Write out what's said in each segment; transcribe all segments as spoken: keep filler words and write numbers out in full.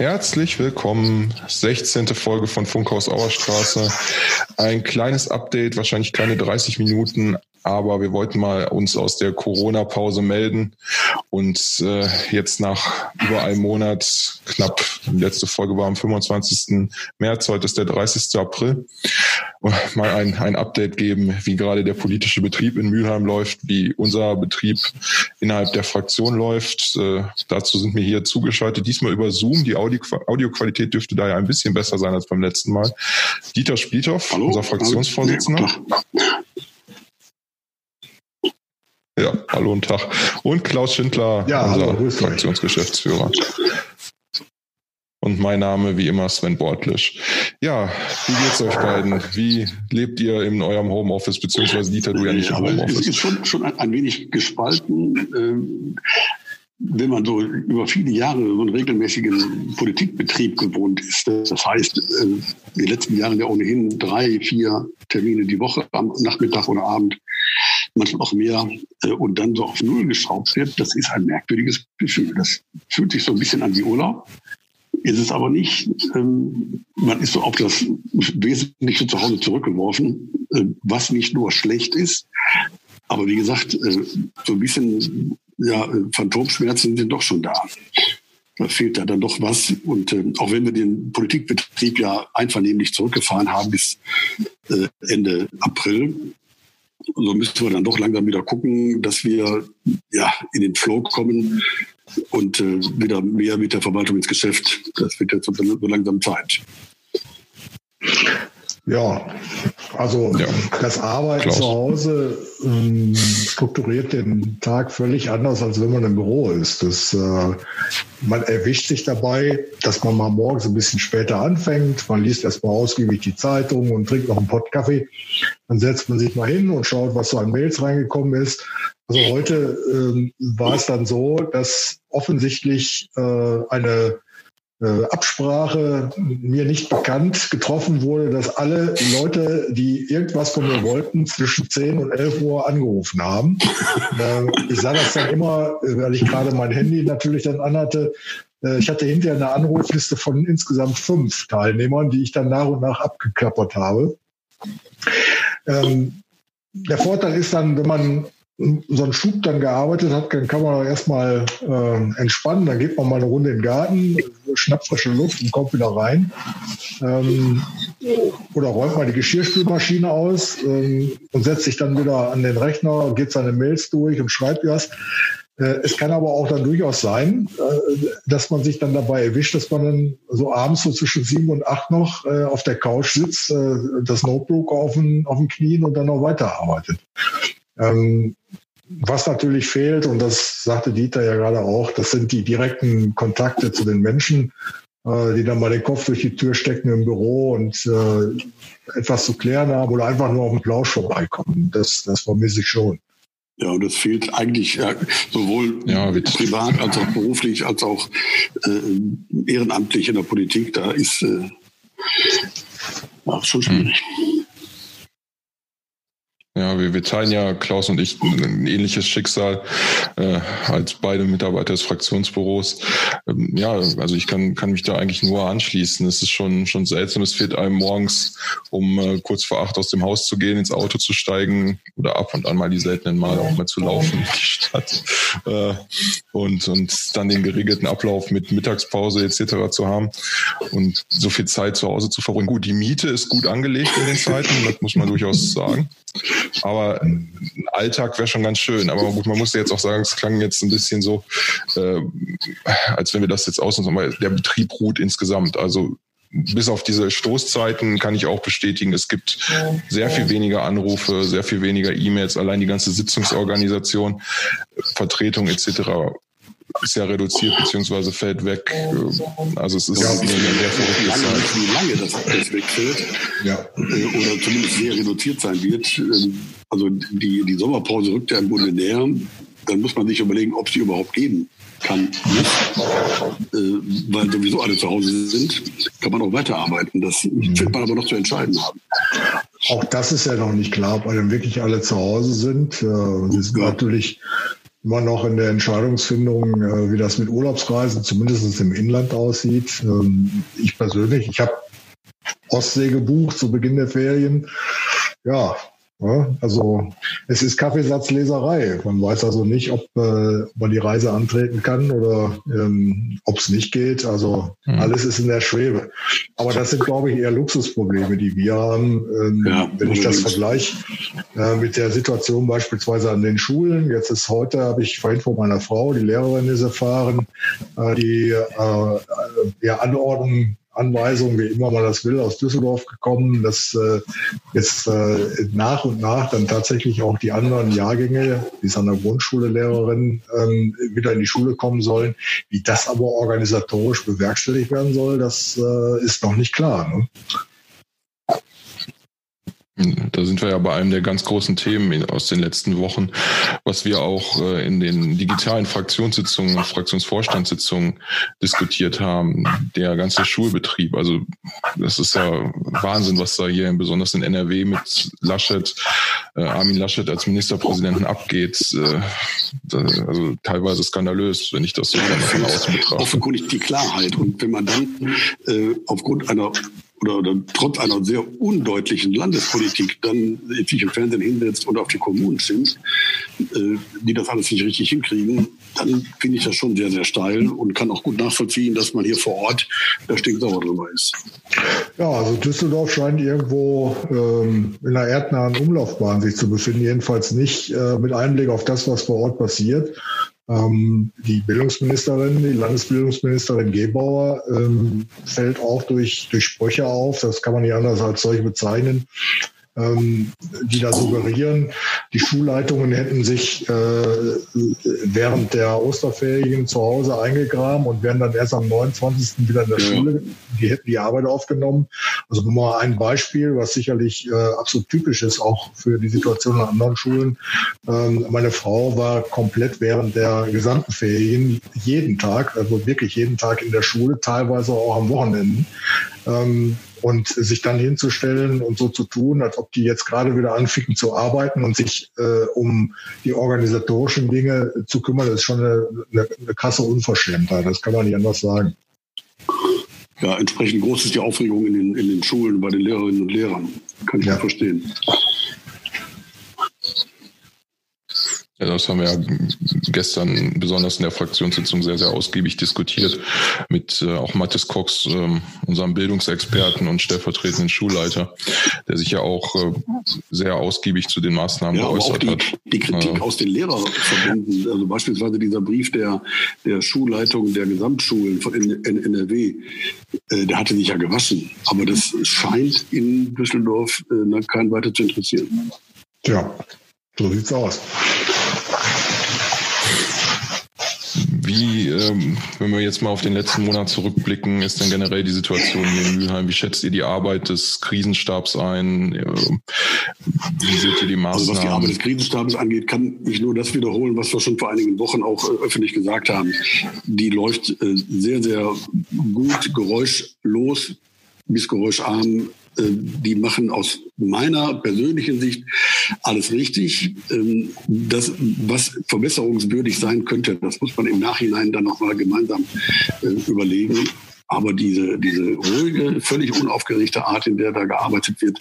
Herzlich willkommen, sechzehnte Folge von Funkhaus Auerstraße. Ein kleines Update, wahrscheinlich keine dreißig Minuten, aber wir wollten mal uns aus der Corona-Pause melden und äh, jetzt nach über einem Monat, knapp, die letzte Folge war am fünfundzwanzigsten März, heute ist der dreißigste April, mal ein, ein Update geben, wie gerade der politische Betrieb in Mülheim läuft, wie unser Betrieb innerhalb der Fraktion läuft. Äh, dazu sind wir hier zugeschaltet, diesmal über Zoom. Die Audio, Audioqualität dürfte da ja ein bisschen besser sein als beim letzten Mal. Dieter Spiethoff, hallo, unser Fraktionsvorsitzender. Hallo. Ja, hallo und Tag. Und Klaus Schindler, ja, unser hallo, Fraktionsgeschäftsführer. Und mein Name, wie immer, Sven Bortlisch. Ja, wie geht's euch beiden? Wie lebt ihr in eurem Homeoffice? Beziehungsweise Dieter, du ja nicht ja, im Homeoffice. Es ist schon, schon ein, ein wenig gespalten. Ähm, wenn man so über viele Jahre so einen regelmäßigen Politikbetrieb gewohnt ist, das heißt, in den letzten Jahren ja ohnehin drei, vier Termine die Woche am Nachmittag oder Abend, manchmal auch mehr, und dann so auf Null geschraubt wird, das ist ein merkwürdiges Gefühl. Das fühlt sich so ein bisschen an wie Urlaub, ist es aber nicht. Man ist so auf das Wesentliche zu Hause zurückgeworfen, was nicht nur schlecht ist, aber wie gesagt, so ein bisschen ja, Phantomschmerzen sind doch schon da. Da fehlt da dann doch was. Und äh, auch wenn wir den Politikbetrieb ja einvernehmlich zurückgefahren haben bis äh, Ende April, so müssen wir dann doch langsam wieder gucken, dass wir ja in den Flow kommen und äh, wieder mehr mit der Verwaltung ins Geschäft. Das wird jetzt so langsam Zeit. Ja, also ja. Das Arbeiten Klaus. Zu Hause ähm, strukturiert den Tag völlig anders, als wenn man im Büro ist. Das, äh, man erwischt sich dabei, dass man mal morgens ein bisschen später anfängt. Man liest erstmal ausgiebig die Zeitung und trinkt noch einen Pott Kaffee. Dann setzt man sich mal hin und schaut, was so an Mails reingekommen ist. Also heute ähm, war es dann so, dass offensichtlich äh, eine Absprache, mir nicht bekannt, getroffen wurde, dass alle Leute, die irgendwas von mir wollten, zwischen zehn und elf Uhr angerufen haben. Ich sah das dann immer, weil ich gerade mein Handy natürlich dann anhatte. Ich hatte hinterher eine Anrufliste von insgesamt fünf Teilnehmern, die ich dann nach und nach abgeklappert habe. Der Vorteil ist dann, wenn man so einen Schub dann gearbeitet hat, dann kann man erstmal äh, entspannen, dann geht man mal eine Runde in den Garten, schnappt frische Luft und kommt wieder rein. Ähm, oder räumt mal die Geschirrspülmaschine aus ähm, und setzt sich dann wieder an den Rechner, geht seine Mails durch und schreibt was. Äh, es kann aber auch dann durchaus sein, äh, dass man sich dann dabei erwischt, dass man dann so abends so zwischen sieben und acht noch äh, auf der Couch sitzt, äh, das Notebook auf den, auf den Knien und dann noch weiterarbeitet. Ähm, was natürlich fehlt, und das sagte Dieter ja gerade auch, das sind die direkten Kontakte zu den Menschen, äh, die dann mal den Kopf durch die Tür stecken im Büro und äh, etwas zu klären haben oder einfach nur auf den Plausch vorbeikommen. Das, das vermisse ich schon. Ja, und das fehlt eigentlich ja, sowohl ja, privat als auch beruflich, als auch äh, ehrenamtlich in der Politik. Da ist äh, schon schwierig. Hm. Ja, wir, wir teilen ja, Klaus und ich, ein ähnliches Schicksal äh, als beide Mitarbeiter des Fraktionsbüros. Ähm, ja, also ich kann kann mich da eigentlich nur anschließen. Es ist schon schon seltsam. Es fehlt einem morgens, um äh, kurz vor acht aus dem Haus zu gehen, ins Auto zu steigen oder ab und an mal die seltenen Male auch mal zu laufen in die Stadt äh, und und dann den geregelten Ablauf mit Mittagspause et cetera zu haben und so viel Zeit zu Hause zu verbringen. Gut, die Miete ist gut angelegt in den Zeiten, das muss man durchaus sagen. Aber ein Alltag wäre schon ganz schön. Aber gut, man muss jetzt auch sagen, es klang jetzt ein bisschen so, äh, als wenn wir das jetzt ausnutzen, weil der Betrieb ruht insgesamt. Also bis auf diese Stoßzeiten kann ich auch bestätigen, es gibt sehr viel weniger Anrufe, sehr viel weniger E-Mails, allein die ganze Sitzungsorganisation, Vertretung et cetera ist ja reduziert bzw. fällt weg. Also es ist ja, eine sehr verrückte Zeit. Wie lange das alles wegfällt ja. Oder zumindest sehr reduziert sein wird. Also die, die Sommerpause rückt ja im Grunde näher. Dann muss man sich überlegen, ob sie überhaupt geben kann. Weil sowieso alle zu Hause sind, kann man auch weiterarbeiten. Das wird man aber noch zu entscheiden haben. Auch das ist ja noch nicht klar, ob alle wirklich alle zu Hause sind. Das ist natürlich immer noch in der Entscheidungsfindung, wie das mit Urlaubsreisen, zumindest im Inland, aussieht. Ich persönlich, ich habe Ostsee gebucht zu Beginn der Ferien. Ja, also es ist Kaffeesatzleserei. Man weiß also nicht, ob man die Reise antreten kann oder ob es nicht geht. Also alles ist in der Schwebe. Aber das sind, glaube ich, eher Luxusprobleme, die wir haben. Ja, wenn ich das vergleiche mit der Situation beispielsweise an den Schulen. Jetzt ist heute, habe ich vorhin von meiner Frau, die Lehrerin ist erfahren, die ja, Anordnung, Anweisungen, wie immer man das will, aus Düsseldorf gekommen, dass äh, jetzt äh, nach und nach dann tatsächlich auch die anderen Jahrgänge, die ist an der Grundschule Lehrerin, ähm, wieder in die Schule kommen sollen. Wie das aber organisatorisch bewerkstelligt werden soll, das äh, ist noch nicht klar. Ne? Da sind wir ja bei einem der ganz großen Themen aus den letzten Wochen, was wir auch in den digitalen Fraktionssitzungen und Fraktionsvorstandssitzungen diskutiert haben, der ganze Schulbetrieb. Also das ist ja Wahnsinn, was da hier besonders in N R W mit Laschet, Armin Laschet als Ministerpräsidenten abgeht. Also teilweise skandalös, wenn ich das so von außen betrachte. Offenkundig die Klarheit. Und wenn man dann äh, aufgrund einer Oder, oder trotz einer sehr undeutlichen Landespolitik dann sich im Fernsehen hinsetzt oder auf die Kommunen schimpft, äh, die das alles nicht richtig hinkriegen, dann finde ich das schon sehr, sehr steil und kann auch gut nachvollziehen, dass man hier vor Ort da stinksauer drüber ist. Ja, also Düsseldorf scheint irgendwo ähm, in einer erdnahen Umlaufbahn sich zu befinden, jedenfalls nicht äh, mit Einblick auf das, was vor Ort passiert. Die Bildungsministerin, die Landesbildungsministerin Gebauer ähm, fällt auch durch, durch Sprüche auf, das kann man nicht anders als solche bezeichnen, ähm, die da suggerieren, die Schulleitungen hätten sich äh, während der Osterferien zu Hause eingegraben und wären dann erst am neunundzwanzigsten wieder in der Schule, die hätten die Arbeit aufgenommen. Also mal ein Beispiel, was sicherlich äh, absolut typisch ist, auch für die Situation an anderen Schulen. Ähm, meine Frau war komplett während der gesamten Ferien jeden Tag, also wirklich jeden Tag in der Schule, teilweise auch am Wochenende. Ähm, und sich dann hinzustellen und so zu tun, als ob die jetzt gerade wieder anfingen zu arbeiten und sich äh, um die organisatorischen Dinge zu kümmern, ist schon eine, eine, eine krasse Unverschämtheit. Das kann man nicht anders sagen. Ja, entsprechend groß ist die Aufregung in den, in den Schulen bei den Lehrerinnen und Lehrern. Kann ich ja verstehen. Ja, das haben wir ja gestern besonders in der Fraktionssitzung sehr, sehr ausgiebig diskutiert mit äh, auch Mattis Cox, äh, unserem Bildungsexperten und stellvertretenden Schulleiter, der sich ja auch äh, sehr ausgiebig zu den Maßnahmen ja, geäußert aber auch die, hat. Die Kritik äh, aus den Lehrerverbänden, also beispielsweise dieser Brief der, der Schulleitung der Gesamtschulen von N R W, äh, der hatte sich ja gewaschen, aber das scheint in Düsseldorf äh, keinen weiter zu interessieren. Tja, so sieht's aus. Wie, ähm, wenn wir jetzt mal auf den letzten Monat zurückblicken, ist denn generell die Situation hier in Mülheim? Wie schätzt ihr die Arbeit des Krisenstabs ein? Wie seht ihr die Maßnahmen? Also was die Arbeit des Krisenstabs angeht, kann ich nur das wiederholen, was wir schon vor einigen Wochen auch äh, öffentlich gesagt haben. Die läuft äh, sehr, sehr gut, geräuschlos bis geräuscharm. Die machen aus meiner persönlichen Sicht alles richtig. Das, was verbesserungswürdig sein könnte, das muss man im Nachhinein dann nochmal gemeinsam überlegen. Aber diese, diese ruhige, völlig unaufgeregte Art, in der da gearbeitet wird,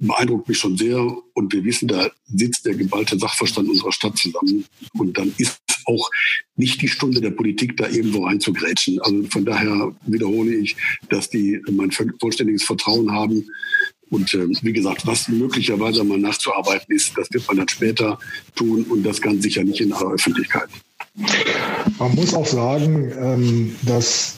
beeindruckt mich schon sehr. Und wir wissen, da sitzt der geballte Sachverstand unserer Stadt zusammen. Und dann ist auch nicht die Stunde der Politik, da irgendwo reinzugrätschen. Also von daher wiederhole ich, dass die mein vollständiges Vertrauen haben. Und äh, wie gesagt, was möglicherweise mal nachzuarbeiten ist, das wird man dann später tun und das ganz sicher nicht in aller Öffentlichkeit. Man muss auch sagen, ähm, dass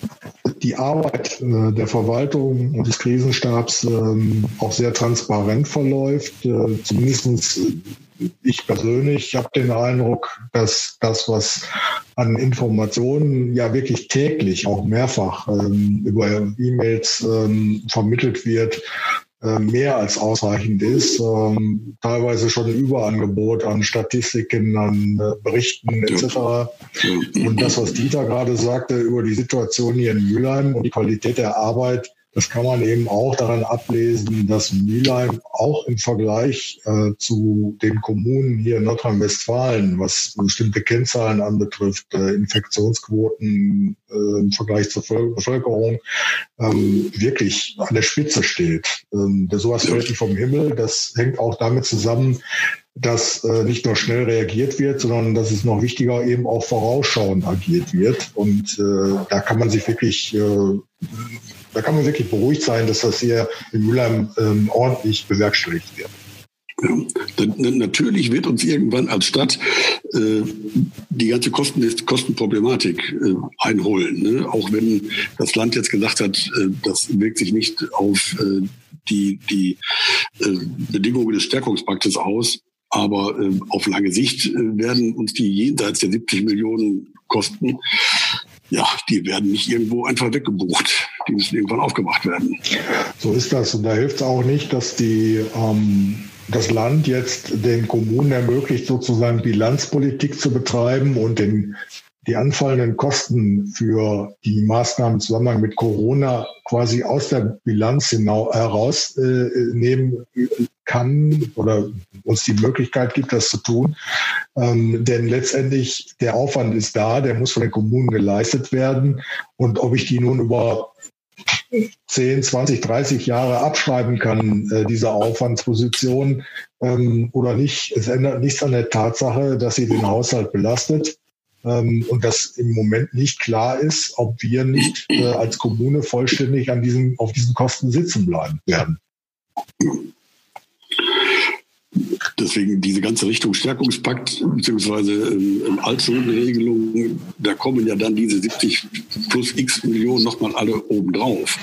die Arbeit äh, der Verwaltung und des Krisenstabs ähm, auch sehr transparent verläuft. Äh, zumindest äh, ich persönlich habe den Eindruck, dass das, was an Informationen ja wirklich täglich, auch mehrfach ähm, über E-Mails ähm, vermittelt wird, mehr als ausreichend ist, ähm, teilweise schon ein Überangebot an Statistiken, an äh, Berichten et cetera. Und das, was Dieter gerade sagte über die Situation hier in Mülheim und die Qualität der Arbeit, Das kann man eben auch daran ablesen, dass Mülheim auch im Vergleich äh, zu den Kommunen hier in Nordrhein-Westfalen, was bestimmte Kennzahlen anbetrifft, äh, Infektionsquoten äh, im Vergleich zur Bevölkerung, ähm, wirklich an der Spitze steht. Ähm, sowas fällt nicht vom Himmel. Das hängt auch damit zusammen, dass äh, nicht nur schnell reagiert wird, sondern dass es noch wichtiger eben auch vorausschauend agiert wird. Und äh, da kann man sich wirklich, äh, da kann man wirklich beruhigt sein, dass das hier in Mülheim äh, ordentlich bewerkstelligt wird. Ja, natürlich wird uns irgendwann als Stadt äh, die ganze Kosten, Kostenproblematik äh, einholen, ne? Auch wenn das Land jetzt gesagt hat, äh, das wirkt sich nicht auf äh, die, die äh, Bedingungen des Stärkungspaktes aus. Aber äh, auf lange Sicht äh, werden uns die jenseits der siebzig Millionen Kosten, ja, die werden nicht irgendwo einfach weggebucht. Die müssen irgendwann aufgemacht werden. So ist das. Und da hilft es auch nicht, dass die... Ähm das Land jetzt den Kommunen ermöglicht, sozusagen Bilanzpolitik zu betreiben und den, die anfallenden Kosten für die Maßnahmen im Zusammenhang mit Corona quasi aus der Bilanz herausnehmen äh, kann oder uns die Möglichkeit gibt, das zu tun. Ähm, denn letztendlich der Aufwand ist da, der muss von den Kommunen geleistet werden. Und ob ich die nun über zehn, zwanzig, dreißig Jahre abschreiben kann, äh, diese Aufwandsposition ähm, oder nicht. Es ändert nichts an der Tatsache, dass sie den Haushalt belastet ähm, und dass im Moment nicht klar ist, ob wir nicht äh, als Kommune vollständig an diesen, auf diesen Kosten sitzen bleiben werden. Deswegen diese ganze Richtung Stärkungspakt bzw. Ähm, Altschuldenregelung, da kommen ja dann diese siebzig plus x Millionen nochmal alle obendrauf.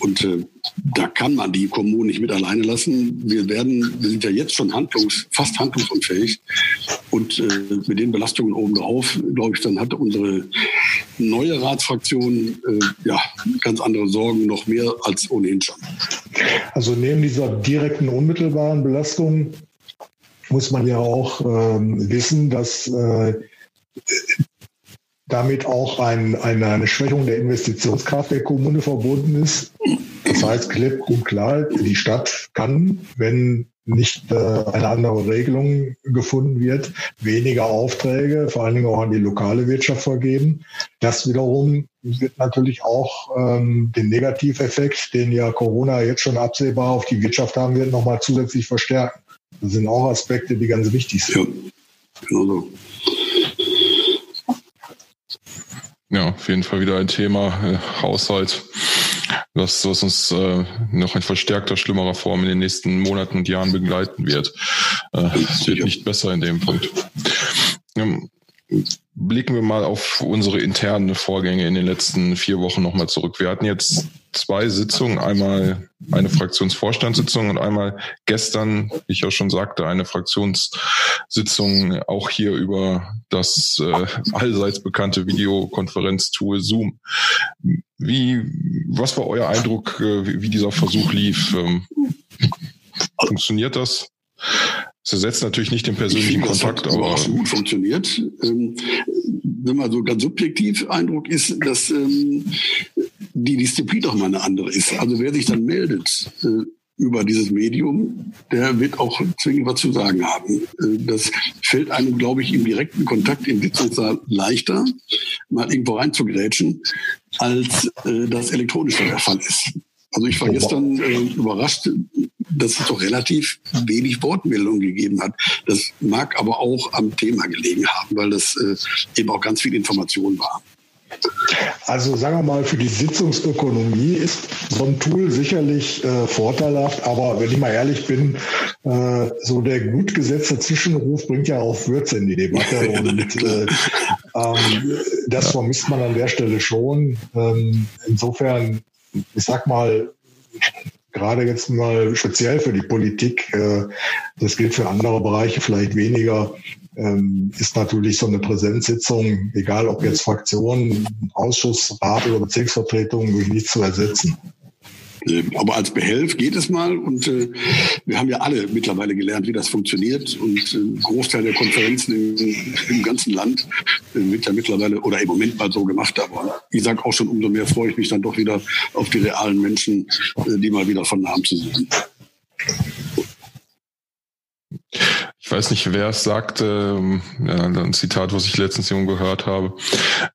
Und äh, da kann man die Kommunen nicht mit alleine lassen. Wir werden, wir sind ja jetzt schon handlungs, fast handlungsunfähig. Und äh, mit den Belastungen obendrauf, glaube ich, dann hat unsere neue Ratsfraktion äh, ja, ganz andere Sorgen, noch mehr als ohnehin schon. Also neben dieser direkten, unmittelbaren Belastung muss man ja auch ähm, wissen, dass äh, damit auch ein, eine, eine Schwächung der Investitionskraft der Kommune verbunden ist. Das heißt klipp und klar, die Stadt kann, wenn nicht äh, eine andere Regelung gefunden wird, weniger Aufträge, vor allen Dingen auch an die lokale Wirtschaft vergeben. Das wiederum wird natürlich auch ähm, den Negativeffekt, den ja Corona jetzt schon absehbar auf die Wirtschaft haben wird, nochmal zusätzlich verstärken. Das sind auch Aspekte, die ganz wichtig sind. Ja, genau so. Ja, auf jeden Fall wieder ein Thema, äh, Haushalt, das uns äh, noch in verstärkter, schlimmerer Form in den nächsten Monaten und Jahren begleiten wird. Äh, es wird nicht besser in dem Punkt. Ähm, blicken wir mal auf unsere internen Vorgänge in den letzten vier Wochen nochmal zurück. Wir hatten jetzt zwei Sitzungen, einmal eine Fraktionsvorstandssitzung und einmal gestern, wie ich ja schon sagte, eine Fraktionssitzung auch hier über das äh, allseits bekannte Videokonferenztool Zoom. Wie, was war euer Eindruck, äh, wie, wie dieser Versuch lief? Ähm, funktioniert das? Das ersetzt natürlich nicht den persönlichen Kontakt, aber auch gut funktioniert. Ähm, wenn man so ganz subjektiv Eindruck ist, dass ähm, die Disziplin doch mal eine andere ist. Also wer sich dann meldet äh, über dieses Medium, der wird auch zwingend was zu sagen haben. Äh, das fällt einem, glaube ich, im direkten Kontakt im Sitzungssaal leichter, mal irgendwo reinzugrätschen, als äh, das elektronisch der Fall ist. Also ich war gestern äh, überrascht, dass es doch relativ wenig Wortmeldungen gegeben hat. Das mag aber auch am Thema gelegen haben, weil das äh, eben auch ganz viel Information war. Also sagen wir mal, für die Sitzungsökonomie ist so ein Tool sicherlich äh, vorteilhaft, aber wenn ich mal ehrlich bin, äh, so der gut gesetzte Zwischenruf bringt ja auch Würze in die Debatte und äh, ähm, das vermisst man an der Stelle schon. Ähm, insofern, ich sag mal, gerade jetzt mal speziell für die Politik, das gilt für andere Bereiche vielleicht weniger, ist natürlich so eine Präsenzsitzung, egal ob jetzt Fraktionen, Ausschuss, Rat oder Bezirksvertretungen, durch nichts zu ersetzen. Aber als Behelf geht es mal und äh, wir haben ja alle mittlerweile gelernt, wie das funktioniert, und ein Großteil der Konferenzen im, im ganzen Land wird ja mittlerweile oder im Moment mal so gemacht. Aber ich sage auch schon, umso mehr freue ich mich dann doch wieder auf die realen Menschen, die mal wieder von Namen zu sehen. Ich weiß nicht, wer es sagte, ähm, ja, ein Zitat, was ich letztens irgendwo gehört habe.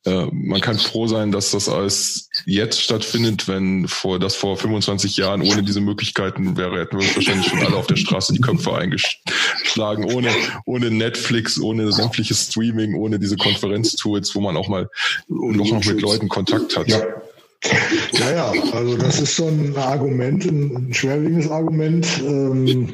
Äh, man kann froh sein, dass das alles jetzt stattfindet, wenn vor das vor fünfundzwanzig Jahren ohne diese Möglichkeiten wäre, hätten wir uns wahrscheinlich schon alle auf der Straße die Köpfe eingeschlagen, ohne, ohne Netflix, ohne sämtliches Streaming, ohne diese Konferenztools, wo man auch mal noch, noch mit Leuten Kontakt hat. Ja. Ja, ja, also das ist so ein Argument, ein schwerwiegendes Argument. Ähm,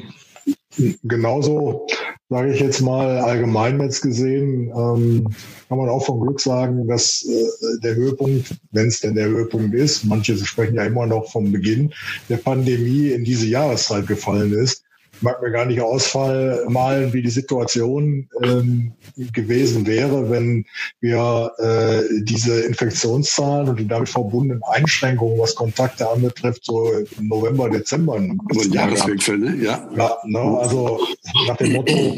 Genauso, sage ich jetzt mal, allgemeinmetz gesehen, ähm, kann man auch vom Glück sagen, dass äh, der Höhepunkt, wenn es denn der Höhepunkt ist, manche sprechen ja immer noch vom Beginn der Pandemie, in diese Jahreszeit gefallen ist. Mag mir gar nicht ausmalen, wie die Situation ähm, gewesen wäre, wenn wir äh, diese Infektionszahlen und die damit verbundenen Einschränkungen, was Kontakte anbetrifft, so im November, Dezember. Also Jahreswechsel, ne? Ja. ja ne? Also nach dem Motto,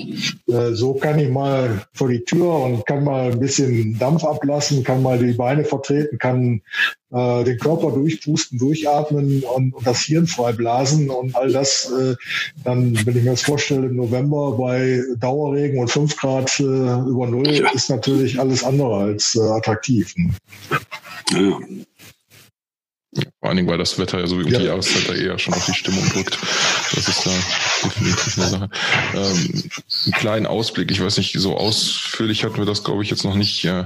äh, so kann ich mal vor die Tür und kann mal ein bisschen Dampf ablassen, kann mal die Beine vertreten, kann äh, den Körper durchpusten, durchatmen und, und das Hirn freiblasen und all das äh, dann, wenn ich mir das vorstelle, im November bei Dauerregen und fünf Grad äh, über Null, ja, ist natürlich alles andere als äh, attraktiv. Ja, ja. Vor allen Dingen, weil das Wetter ja so wie ja. die Jahreszeit da eher schon auf die Stimmung drückt. Das ist da definitiv eine Sache. Ähm, einen kleinen Ausblick, ich weiß nicht, so ausführlich hatten wir das, glaube ich, jetzt noch nicht äh,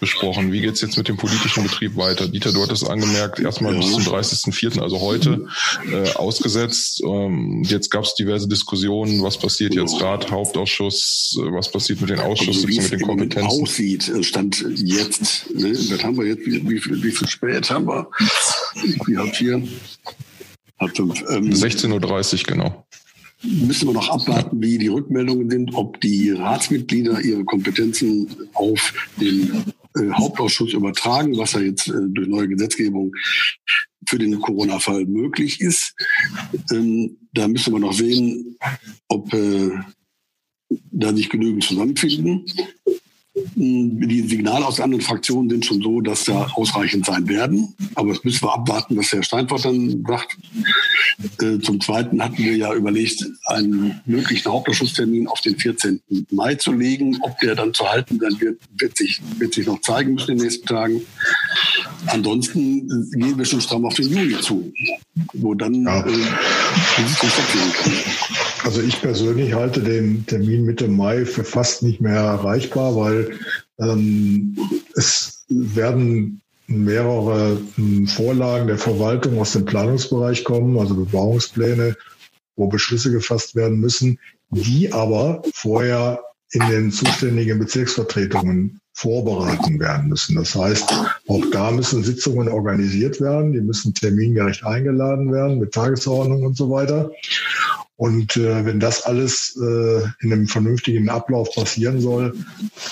besprochen. Wie geht es jetzt mit dem politischen Betrieb weiter? Dieter, du hattest angemerkt, erstmal bis zum dreißigsten vierten, also heute, äh, ausgesetzt. Ähm, jetzt gab es diverse Diskussionen, was passiert jetzt, Rat, Hauptausschuss, äh, was passiert mit den Ausschüssen, also mit den Kompetenzen? Wie es aussieht, Stand jetzt, ne? Das haben wir jetzt, wie, wie, viel, wie viel spät haben wir? Wie habt ihr? Ähm, sechzehn Uhr dreißig, genau. Müssen wir noch abwarten, wie die Rückmeldungen sind, ob die Ratsmitglieder ihre Kompetenzen auf den äh, Hauptausschuss übertragen, was ja jetzt äh, durch neue Gesetzgebung für den Corona-Fall möglich ist. Ähm, da müssen wir noch sehen, ob äh, da sich genügend zusammenfinden. Die Signale aus anderen Fraktionen sind schon so, dass da ausreichend sein werden. Aber das müssen wir abwarten, was Herr Steinfurt dann sagt. Äh, zum Zweiten hatten wir ja überlegt, einen möglichen Hauptausschusstermin auf den vierzehnten Mai zu legen. Ob der dann zu halten sein wird, wird sich, wird sich noch zeigen müssen in den nächsten Tagen. Ansonsten gehen wir schon stramm auf den Juni zu, wo dann ja. äh, die Zukunft gehen kann. Also ich persönlich halte den Termin Mitte Mai für fast nicht mehr erreichbar, weil ähm, es werden mehrere ähm, Vorlagen der Verwaltung aus dem Planungsbereich kommen, also Bebauungspläne, wo Beschlüsse gefasst werden müssen, die aber vorher in den zuständigen Bezirksvertretungen vorberaten werden müssen. Das heißt, auch da müssen Sitzungen organisiert werden, die müssen termingerecht eingeladen werden mit Tagesordnung und so weiter. Und äh, wenn das alles äh, in einem vernünftigen Ablauf passieren soll,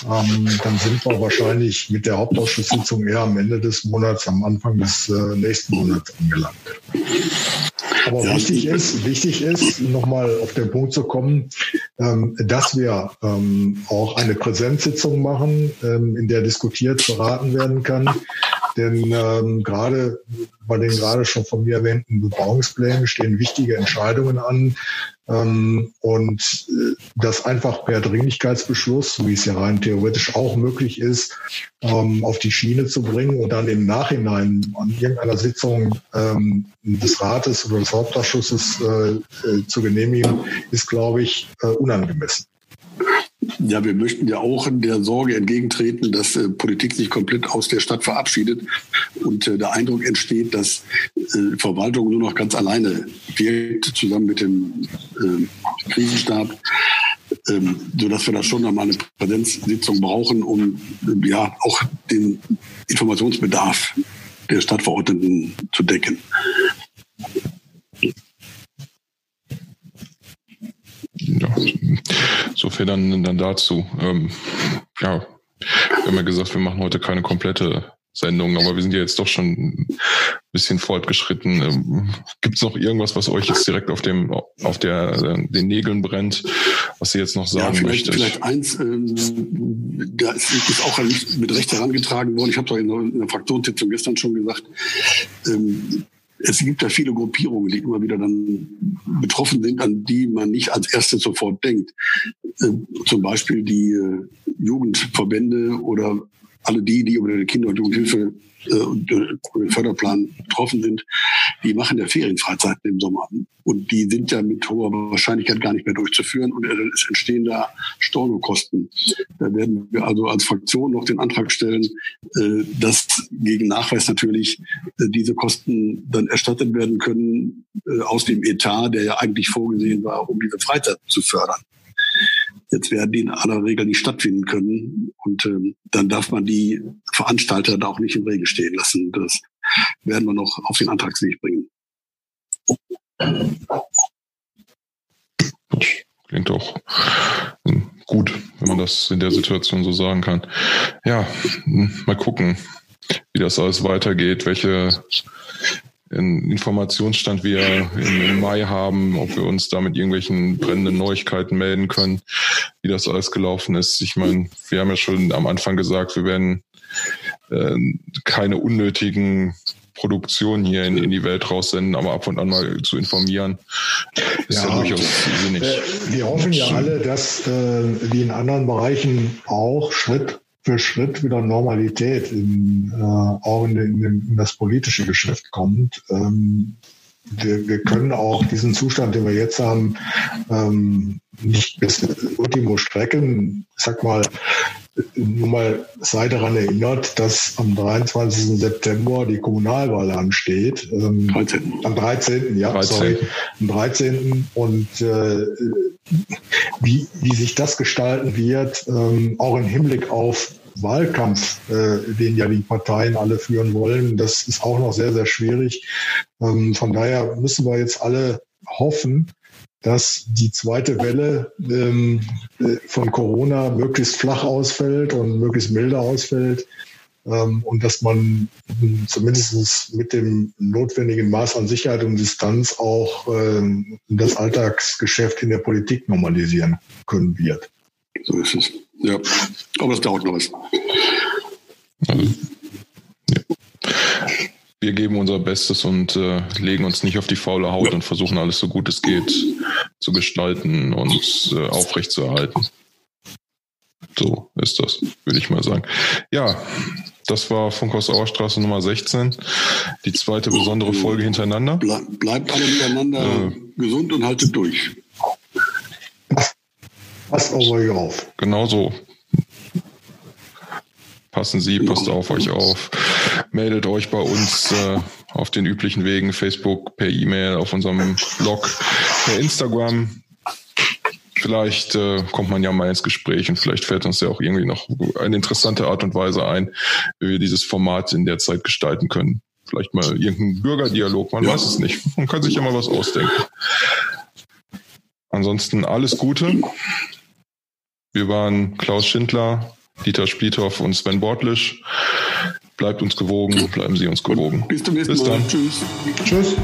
ähm, dann sind wir wahrscheinlich mit der Hauptausschusssitzung eher am Ende des Monats, am Anfang des äh, nächsten Monats angelangt. Aber ja, wichtig ist, wichtig ist, nochmal auf den Punkt zu kommen, ähm, dass wir ähm, auch eine Präsenzsitzung machen, ähm, in der diskutiert, beraten werden kann. Denn ähm, gerade bei den gerade schon von mir erwähnten Bebauungsplänen stehen wichtige Entscheidungen an. Ähm, und äh, das einfach per Dringlichkeitsbeschluss, wie es ja rein theoretisch auch möglich ist, ähm, auf die Schiene zu bringen und dann im Nachhinein an irgendeiner Sitzung ähm, des Rates oder des Hauptausschusses äh, äh, zu genehmigen, ist, glaube ich, äh, unangemessen. Ja, wir möchten ja auch der Sorge entgegentreten, dass äh, Politik sich komplett aus der Stadt verabschiedet und äh, der Eindruck entsteht, dass äh, Verwaltung nur noch ganz alleine wirkt, zusammen mit dem äh, Krisenstab, ähm, sodass wir da schon nochmal eine Präsenzsitzung brauchen, um äh, ja auch den Informationsbedarf der Stadtverordneten zu decken. Ja, so viel dann, dann dazu. Ähm, ja, wir haben ja gesagt, wir machen heute keine komplette Sendung, aber wir sind ja jetzt doch schon ein bisschen fortgeschritten. Gibt es noch irgendwas, was euch jetzt direkt auf dem, auf der, den Nägeln brennt, was ihr jetzt noch sagen ja, vielleicht, möchtet? Vielleicht eins, ähm, da ist, ist auch mit Recht herangetragen worden. Ich habe doch in einer Fraktionssitzung gestern schon gesagt, ähm, es gibt da viele Gruppierungen, die immer wieder dann betroffen sind, an die man nicht als erstes sofort denkt. Ähm, zum Beispiel die äh, Jugendverbände oder alle die, die über die Kinder- und Jugendhilfe äh, und den Förderplan betroffen sind, die machen ja Ferienfreizeiten im Sommer. Und die sind ja mit hoher Wahrscheinlichkeit gar nicht mehr durchzuführen. Und es entstehen da Stornokosten. Da werden wir also als Fraktion noch den Antrag stellen, äh, dass gegen Nachweis natürlich äh, diese Kosten dann erstattet werden können äh, aus dem Etat, der ja eigentlich vorgesehen war, um diese Freizeit zu fördern. Jetzt werden die in aller Regel nicht stattfinden können. Und ähm, dann darf man die Veranstalter da auch nicht im Regen stehen lassen. Das werden wir noch auf den Antragsweg bringen. Das klingt auch gut, wenn man das in der Situation so sagen kann. Ja, mal gucken, wie das alles weitergeht, welche Informationsstand wir im Mai haben, ob wir uns da mit irgendwelchen brennenden Neuigkeiten melden können, wie das alles gelaufen ist. Ich meine, wir haben ja schon am Anfang gesagt, wir werden äh, keine unnötigen Produktionen hier in, in die Welt raussenden, aber ab und an mal zu informieren, ist ja, ja durchaus sinnig. Äh, wir hoffen ja alle, dass äh, wie in anderen Bereichen auch Schritt für Schritt wieder Normalität in, äh, auch in, den, in das politische Geschäft kommt. Ähm, wir, wir können auch diesen Zustand, den wir jetzt haben, ähm, nicht bis Ultimo strecken. Ich sag mal, nur mal sei daran erinnert, dass am dreiundzwanzigsten September die Kommunalwahl ansteht. Ähm, dreizehnten Am dreizehnten Ja, dreizehnten sorry. Am dreizehnten Und äh, wie, wie sich das gestalten wird, ähm, auch im Hinblick auf Wahlkampf, äh, den ja die Parteien alle führen wollen, das ist auch noch sehr, sehr schwierig. Ähm, von daher müssen wir jetzt alle hoffen, dass die zweite Welle ähm, von Corona möglichst flach ausfällt und möglichst milde ausfällt ähm, und dass man ähm, zumindest mit dem notwendigen Maß an Sicherheit und Distanz auch ähm, das Alltagsgeschäft in der Politik normalisieren können wird. So ist es. Ja, aber es dauert noch was. Also, ja. Wir geben unser Bestes und äh, legen uns nicht auf die faule Haut und versuchen alles so gut es geht zu gestalten und äh, aufrechtzuerhalten. So ist das, würde ich mal sagen. Ja, das war Funkhaus Auerstraße Nummer sechzehn, die zweite besondere Folge hintereinander. Bleib, bleibt alle miteinander äh, gesund und haltet durch. Passt auf euch auf. Genau so. Passen Sie, passt auf euch auf. Meldet euch bei uns äh, auf den üblichen Wegen, Facebook, per E-Mail, auf unserem Blog, per Instagram. Vielleicht äh, kommt man ja mal ins Gespräch und vielleicht fällt uns ja auch irgendwie noch eine interessante Art und Weise ein, wie wir dieses Format in der Zeit gestalten können. Vielleicht mal irgendein Bürgerdialog, man ja. weiß es nicht. Man kann sich ja mal was ausdenken. Ansonsten alles Gute. Wir waren Klaus Schindler, Dieter Spiethoff und Sven Bortlisch. Bleibt uns gewogen, bleiben Sie uns gewogen. Bis zum nächsten Mal. Bis dann. Tschüss. Tschüss.